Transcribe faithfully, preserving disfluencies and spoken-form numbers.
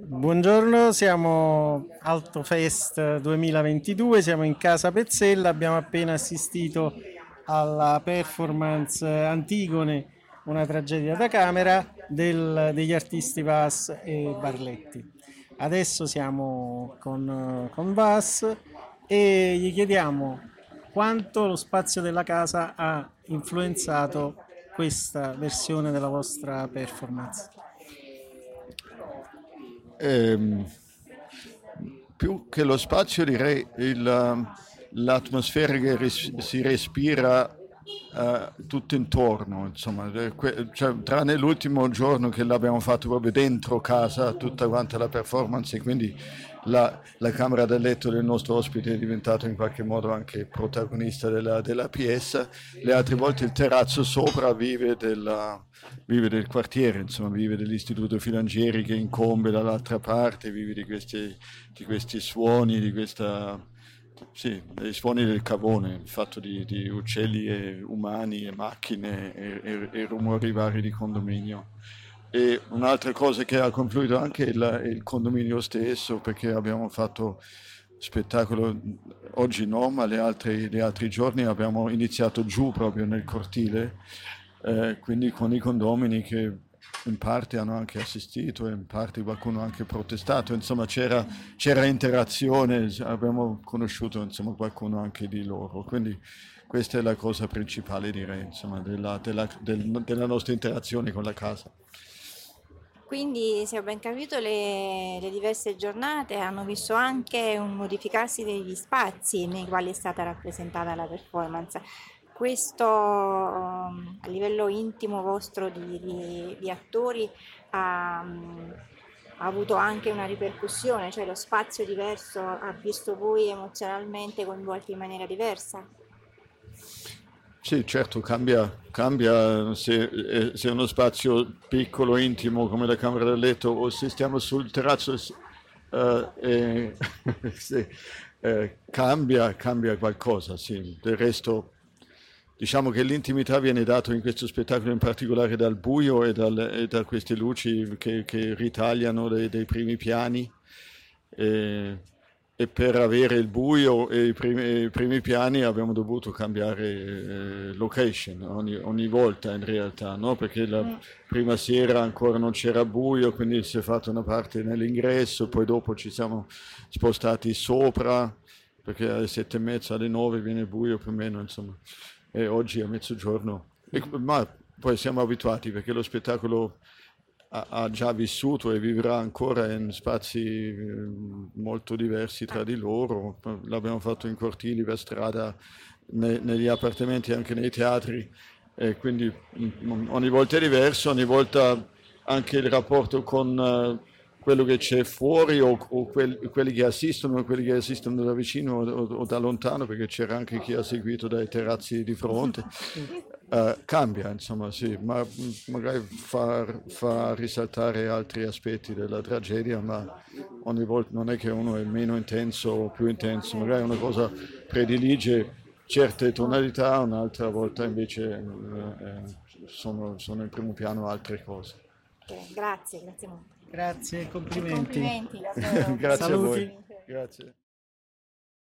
Buongiorno, siamo AltoFest duemilaventidue, siamo in casa Pezzella, abbiamo appena assistito alla performance Antigone, una tragedia da camera del, degli artisti Waas e Barletti. Adesso siamo con, con Waas e gli chiediamo quanto lo spazio della casa ha influenzato questa versione della vostra performance. Eh, più che lo spazio direi il, l'atmosfera che res, si respira eh, tutto intorno, insomma, cioè, tranne l'ultimo giorno che l'abbiamo fatto proprio dentro casa tutta quanta la performance, e quindi la, la camera da letto del nostro ospite è diventata in qualche modo anche protagonista della, della pièce. Le altre volte il terrazzo sopra vive della vive del quartiere, insomma, vive dell'istituto Filangieri che incombe dall'altra parte, vive di questi, di questi suoni, di questa, sì, dei suoni del cavone, il fatto di, di uccelli e umani e macchine e, e, e rumori vari di condominio. E un'altra cosa che ha confluito anche è il, il condominio stesso, perché abbiamo fatto spettacolo oggi no, ma le altre, gli altri giorni abbiamo iniziato giù proprio nel cortile. Eh, quindi con i condomini che in parte hanno anche assistito e in parte qualcuno ha anche protestato, insomma c'era, c'era interazione, abbiamo conosciuto insomma qualcuno anche di loro, quindi questa è la cosa principale direi, insomma, della, della, del, della nostra interazione con la casa. Quindi, se ho ben capito, le, le diverse giornate hanno visto anche un modificarsi degli spazi nei quali è stata rappresentata la performance. Questo um, a livello intimo vostro di, di, di attori ha, um, ha avuto anche una ripercussione, cioè lo spazio diverso ha visto voi emozionalmente coinvolti in maniera diversa? Sì, certo, cambia, cambia se, se è uno spazio piccolo, intimo come la camera da letto, o se stiamo sul terrazzo uh, e, sì, eh, cambia, cambia qualcosa, sì, del resto. Diciamo che l'intimità viene data in questo spettacolo in particolare dal buio e, dal, e da queste luci che, che ritagliano dei, dei primi piani, e, e per avere il buio e i primi, e i primi piani abbiamo dovuto cambiare eh, location ogni, ogni volta in realtà, no? Perché la prima sera ancora non c'era buio, quindi si è fatta una parte nell'ingresso, poi dopo ci siamo spostati sopra, perché alle sette e mezza, alle nove viene buio più o meno, insomma. E oggi a mezzogiorno, e, ma poi siamo abituati perché lo spettacolo ha, ha già vissuto e vivrà ancora in spazi molto diversi tra di loro. L'abbiamo fatto in cortili, per strada, ne, negli appartamenti, anche nei teatri, e quindi ogni volta è diverso, ogni volta anche il rapporto con uh, quello che c'è fuori o, o quelli, quelli che assistono, quelli che assistono da vicino o, o da lontano, perché c'era anche chi ha seguito dai terrazzi di fronte, uh, cambia insomma, sì, ma magari fa, fa risaltare altri aspetti della tragedia, ma ogni volta non è che uno è meno intenso o più intenso, magari una cosa predilige certe tonalità, un'altra volta invece eh, sono, sono in primo piano altre cose. Grazie, grazie molto. Grazie, complimenti. Complimenti, davvero. Grazie. Saluti. A voi. Grazie.